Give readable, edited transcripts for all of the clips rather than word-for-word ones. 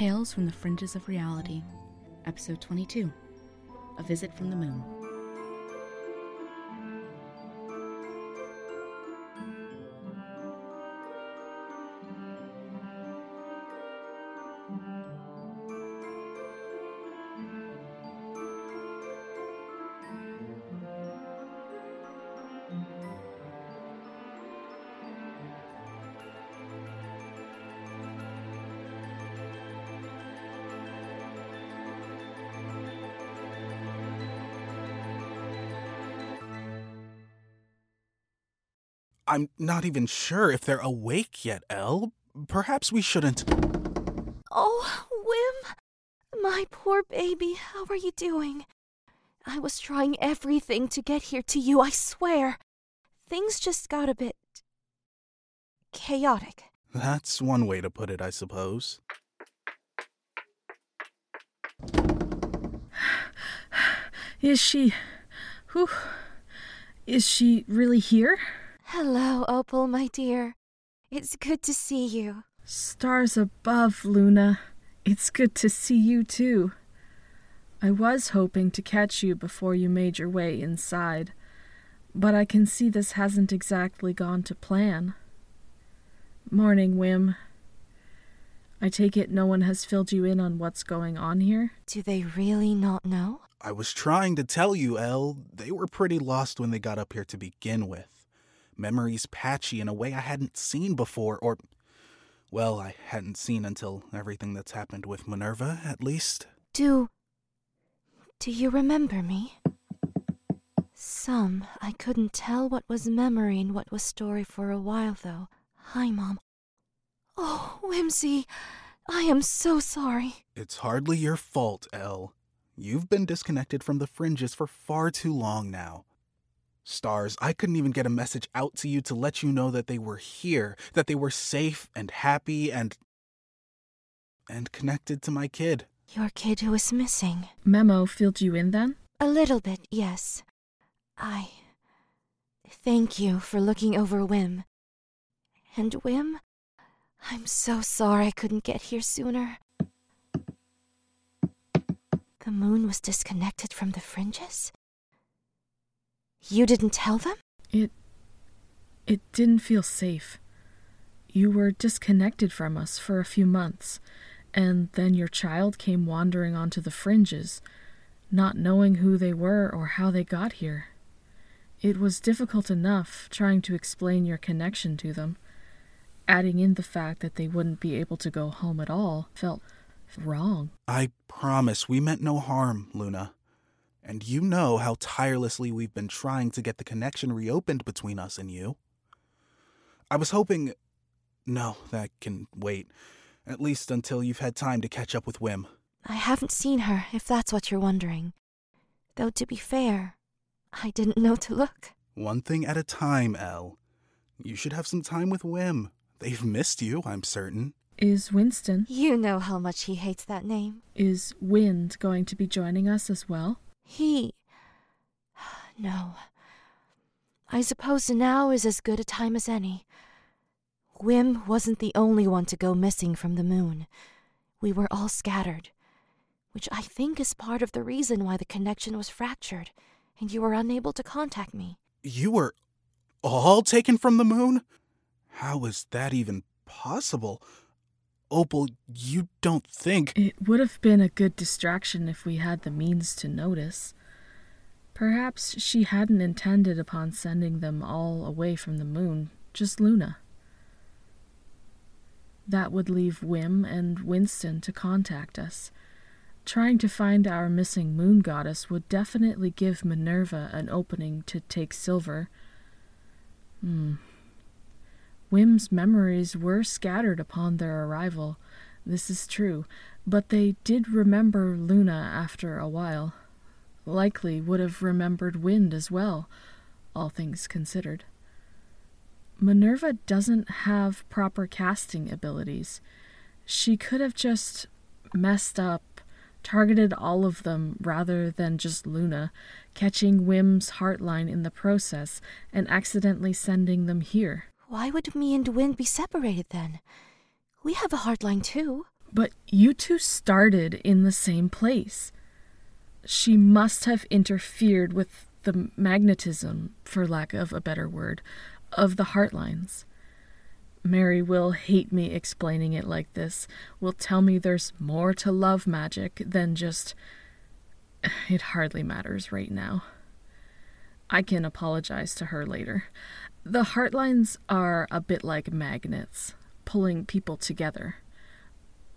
Tales from the Fringes of Reality, Episode 22, A Visit from the Moon. I'm not even sure if they're awake yet, Elle. Perhaps we shouldn't. Oh, Whim! My poor baby, how are you doing? I was trying everything to get here to you, I swear. Things just got a bit... chaotic. That's one way to put it, I suppose. Is she really here? Hello, Opal, my dear. It's good to see you. Stars above, Luna. It's good to see you, too. I was hoping to catch you before you made your way inside, but I can see this hasn't exactly gone to plan. Morning, Whim. I take it no one has filled you in on what's going on here? Do they really not know? I was trying to tell you, Elle. They were pretty lost when they got up here to begin with. Memories patchy in a way I hadn't seen before, or, well, I hadn't seen until everything that's happened with Minerva, at least. Do you remember me? Some. I couldn't tell what was memory and what was story for a while, though. Hi, Mom. Oh, Whimsy, I am so sorry. It's hardly your fault, Elle. You've been disconnected from the fringes for far too long now. Stars, I couldn't even get a message out to you to let you know that they were here, that they were safe and happy and connected to my kid. Your kid who is missing. Memo filled you in then? A little bit, yes. I thank you for looking over Whim. And Whim, I'm so sorry I couldn't get here sooner. The moon was disconnected from the fringes? You didn't tell them? It didn't feel safe. You were disconnected from us for a few months, and then your child came wandering onto the fringes, not knowing who they were or how they got here. It was difficult enough trying to explain your connection to them. Adding in the fact that they wouldn't be able to go home at all felt wrong. I promise we meant no harm, Luna. And you know how tirelessly we've been trying to get the connection reopened between us and you. I was hoping... No, that can wait. At least until you've had time to catch up with Whim. I haven't seen her, if that's what you're wondering. Though to be fair, I didn't know to look. One thing at a time, Elle. You should have some time with Whim. They've missed you, I'm certain. Is Winston... You know how much he hates that name. Is Wind going to be joining us as well? No. I suppose now is as good a time as any. Whim wasn't the only one to go missing from the moon. We were all scattered, which I think is part of the reason why the connection was fractured, and you were unable to contact me. You were all taken from the moon? How is that even possible? Opal, you don't think... It would have been a good distraction if we had the means to notice. Perhaps she hadn't intended upon sending them all away from the moon, just Luna. That would leave Whim and Winston to contact us. Trying to find our missing moon goddess would definitely give Minerva an opening to take Silver. Whim's memories were scattered upon their arrival, this is true, but they did remember Luna after a while. Likely would have remembered Wind as well, all things considered. Minerva doesn't have proper casting abilities. She could have just messed up, targeted all of them rather than just Luna, catching Whim's heartline in the process and accidentally sending them here. Why would me and Wind be separated, then? We have a hardline, too. But you two started in the same place. She must have interfered with the magnetism, for lack of a better word, of the heartlines. Mary will hate me explaining it like this, will tell me there's more to love magic than just... It hardly matters right now. I can apologize to her later. The heartlines are a bit like magnets, pulling people together.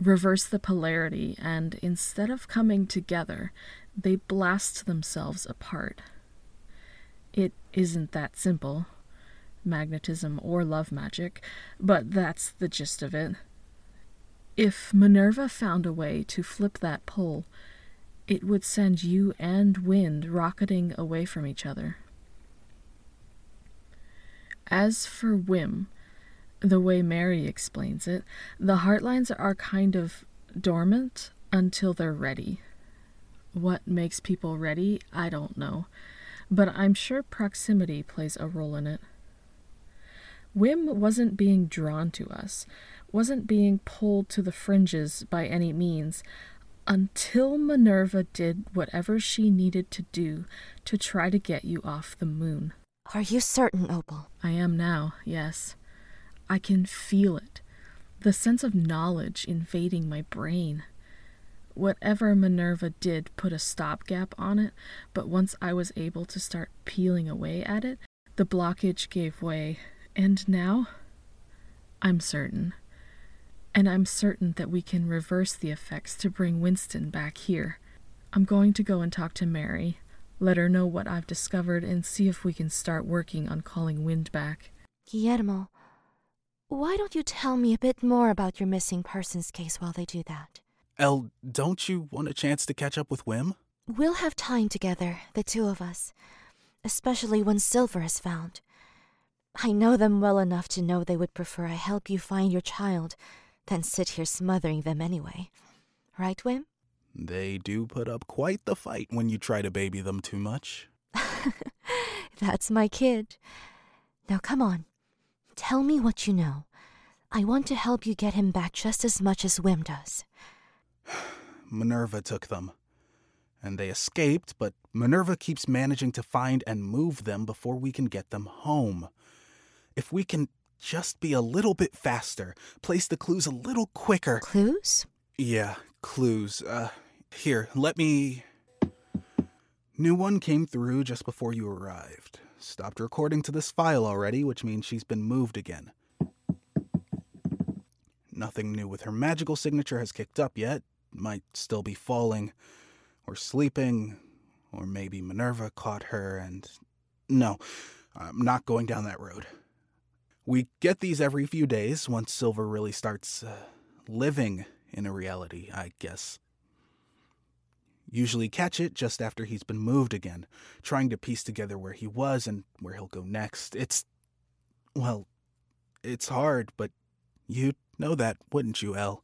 Reverse the polarity, and instead of coming together, they blast themselves apart. It isn't that simple, magnetism or love magic, but that's the gist of it. If Minerva found a way to flip that pole, it would send you and Wind rocketing away from each other. As for Whim, the way Mary explains it, the heartlines are kind of dormant until they're ready. What makes people ready, I don't know, but I'm sure proximity plays a role in it. Whim wasn't being drawn to us, wasn't being pulled to the fringes by any means, until Minerva did whatever she needed to do to try to get you off the moon. Are you certain, Opal? I am now, yes. I can feel it, the sense of knowledge invading my brain. Whatever Minerva did put a stopgap on it, but once I was able to start peeling away at it, the blockage gave way. And now, I'm certain. And I'm certain that we can reverse the effects to bring Winston back here. I'm going to go and talk to Mary, let her know what I've discovered, and see if we can start working on calling Wind back. Guillermo, why don't you tell me a bit more about your missing persons case while they do that? Elle, don't you want a chance to catch up with Whim? We'll have time together, the two of us, especially when Silver is found. I know them well enough to know they would prefer I help you find your child than sit here smothering them anyway. Right, Whim? They do put up quite the fight when you try to baby them too much. That's my kid. Now come on. Tell me what you know. I want to help you get him back just as much as Whim does. Minerva took them. And they escaped, but Minerva keeps managing to find and move them before we can get them home. If we can just be a little bit faster, place the clues a little quicker. Clues? Yeah, clues. Here, let me... New one came through just before you arrived. Stopped recording to this file already, which means she's been moved again. Nothing new with her magical signature has kicked up yet. Might still be falling. Or sleeping, or maybe Minerva caught her and... No, I'm not going down that road. We get these every few days once Silver really starts living in a reality, I guess. Usually catch it just after he's been moved again, trying to piece together where he was and where he'll go next. It's... well, it's hard, but you'd know that, wouldn't you, Elle?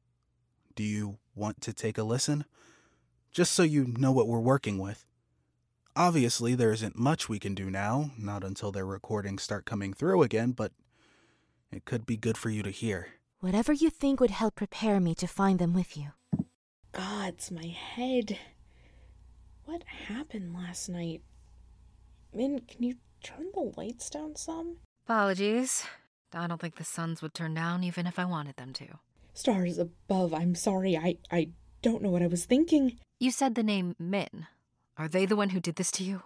Do you want to take a listen? Just so you know what we're working with. Obviously, there isn't much we can do now, not until their recordings start coming through again, but it could be good for you to hear. Whatever you think would help prepare me to find them with you. Gods, my head. What happened last night? Min, can you turn the lights down some? Apologies. I don't think the suns would turn down even if I wanted them to. Stars above, I'm sorry, I don't know what I was thinking. You said the name Min. Are they the one who did this to you?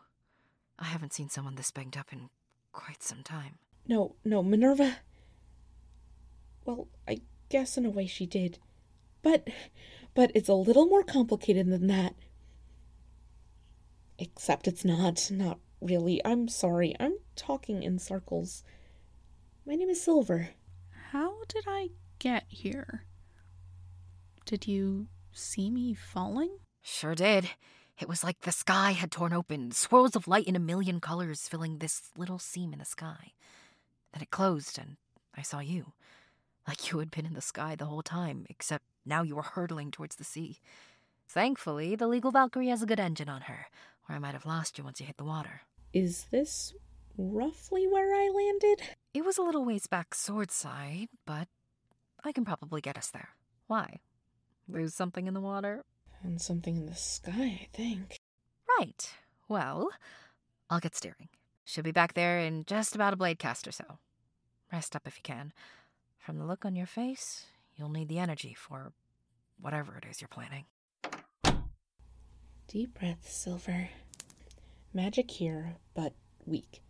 I haven't seen someone this banged up in quite some time. No, Minerva... Well, I guess in a way she did. But it's a little more complicated than that. Except it's not. Not really. I'm sorry. I'm talking in circles. My name is Silver. How did I get here? Did you see me falling? Sure did. It was like the sky had torn open, swirls of light in a million colors filling this little seam in the sky. Then it closed, and I saw you. Like you had been in the sky the whole time, except now you were hurtling towards the sea. Thankfully, the Legal Valkyrie has a good engine on her, or I might have lost you once you hit the water. Is this roughly where I landed? It was a little ways back sword side, but I can probably get us there. Why? There's something in the water. And something in the sky, I think. Right. Well, I'll get steering. Should be back there in just about a blade cast or so. Rest up if you can. From the look on your face, you'll need the energy for whatever it is you're planning. Deep breath, Silver. Magic here, but weak.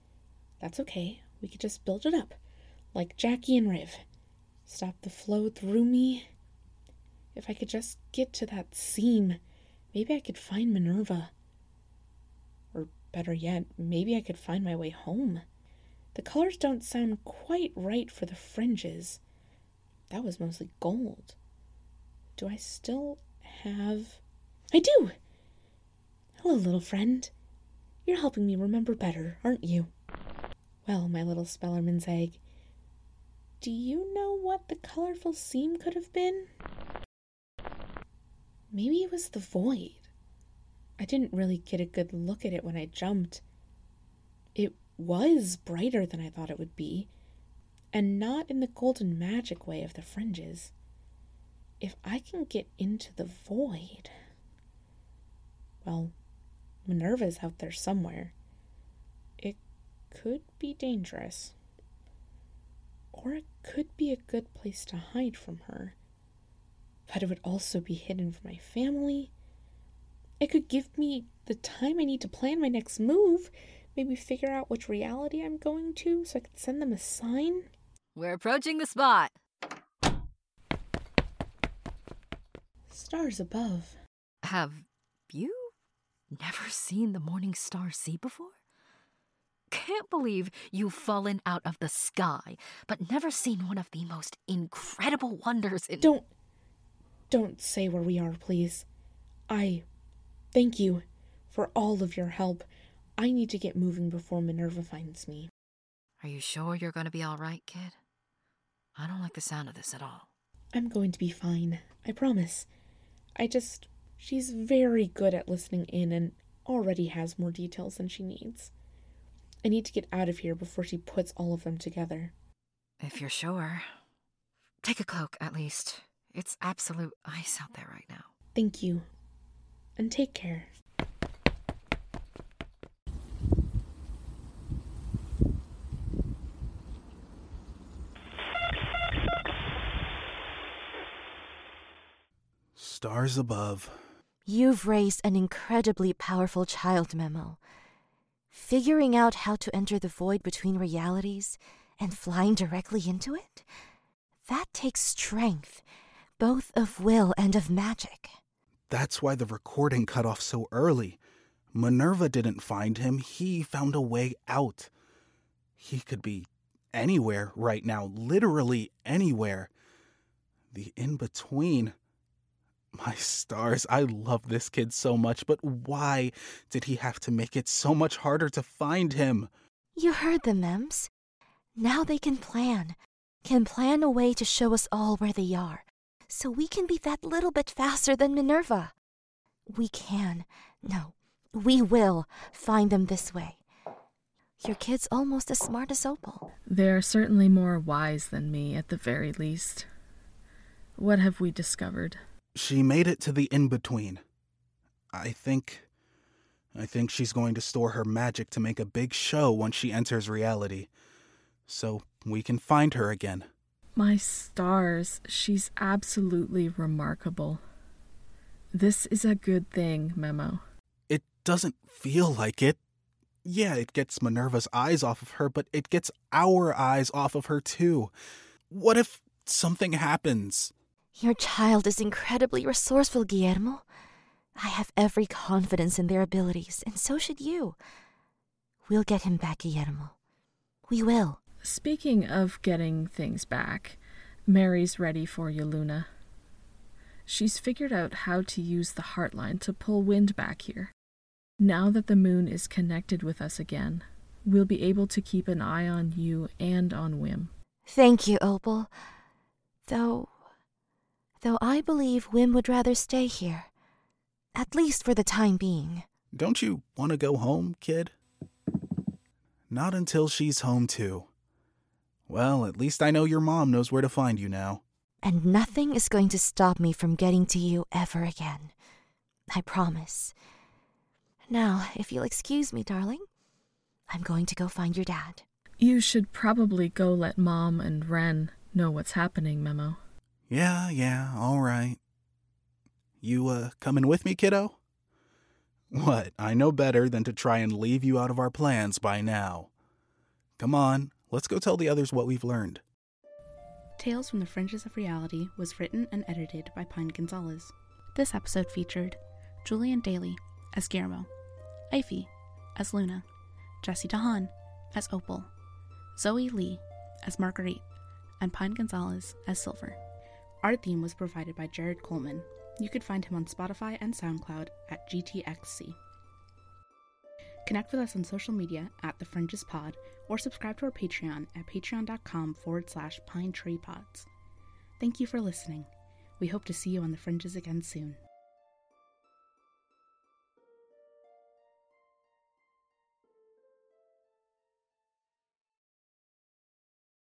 That's okay. We could just build it up. Like Jackie and Riv. Stop the flow through me. If I could just get to that seam, maybe I could find Minerva. Or better yet, maybe I could find my way home. The colors don't sound quite right for the fringes. That was mostly gold. Do I still have... I do! Hello, little friend. You're helping me remember better, aren't you? Well, my little Spellerman's egg, do you know what the colorful seam could have been? Maybe it was the void. I didn't really get a good look at it when I jumped. It was brighter than I thought it would be, and not in the golden magic way of the fringes. If I can get into the void... Well, Minerva's out there somewhere. It could be dangerous. Or it could be a good place to hide from her. But it would also be hidden from my family. It could give me the time I need to plan my next move, maybe figure out which reality I'm going to so I could send them a sign. We're approaching the spot. Stars above. Have you never seen the Morning Star sea before? Can't believe you've fallen out of the sky, but never seen one of the most incredible wonders in... Don't say where we are, please. I thank you for all of your help. I need to get moving before Minerva finds me. Are you sure you're going to be all right, kid? I don't like the sound of this at all. I'm going to be fine. I promise. She's very good at listening in and already has more details than she needs. I need to get out of here before she puts all of them together. If you're sure. Take a cloak, at least. It's absolute ice out there right now. Thank you. And take care. Stars above. You've raised an incredibly powerful child, Memo. Figuring out how to enter the void between realities and flying directly into it? That takes strength. Both of will and of magic. That's why the recording cut off so early. Minerva didn't find him. He found a way out. He could be anywhere right now. Literally anywhere. The in-between. My stars, I love this kid so much, but why did he have to make it so much harder to find him? You heard them, Mems. Now they can plan a way to show us all where they are. So we can be that little bit faster than Minerva. We will find them this way. Your kid's almost as smart as Opal. They're certainly more wise than me, at the very least. What have we discovered? She made it to the in-between. I think she's going to store her magic to make a big show once she enters reality. So we can find her again. My stars, she's absolutely remarkable. This is a good thing, Memo. It doesn't feel like it. Yeah, it gets Minerva's eyes off of her, but it gets our eyes off of her too. What if something happens? Your child is incredibly resourceful, Guillermo. I have every confidence in their abilities, and so should you. We'll get him back, Guillermo. We will. Speaking of getting things back, Mary's ready for you, Luna. She's figured out how to use the heartline to pull wind back here. Now that the moon is connected with us again, we'll be able to keep an eye on you and on Whim. Thank you, Opal. Though I believe Whim would rather stay here. At least for the time being. Don't you want to go home, kid? Not until she's home, too. Well, at least I know your mom knows where to find you now. and nothing is going to stop me from getting to you ever again. I promise. Now, if you'll excuse me, darling, I'm going to go find your dad. You should probably go let Mom and Ren know what's happening, Memo. Yeah, all right. You, coming with me, kiddo? What, I know better than to try and leave you out of our plans by now. Come on, let's go tell the others what we've learned. Tales from the Fringes of Reality was written and edited by Pine Gonzalez. This episode featured Julian Dailey as Guillermo, Aife as Luna, Jessie deHaan as Opal, Zoe Lee as Marguerite, and Pine Gonzalez as Silver. Our theme was provided by Gerard Colman. You could find him on Spotify and SoundCloud at G.T.X.C. Connect with us on social media at thefringespod or subscribe to our Patreon at patreon.com/pinetreepods. Thank you for listening. We hope to see you on The Fringes again soon.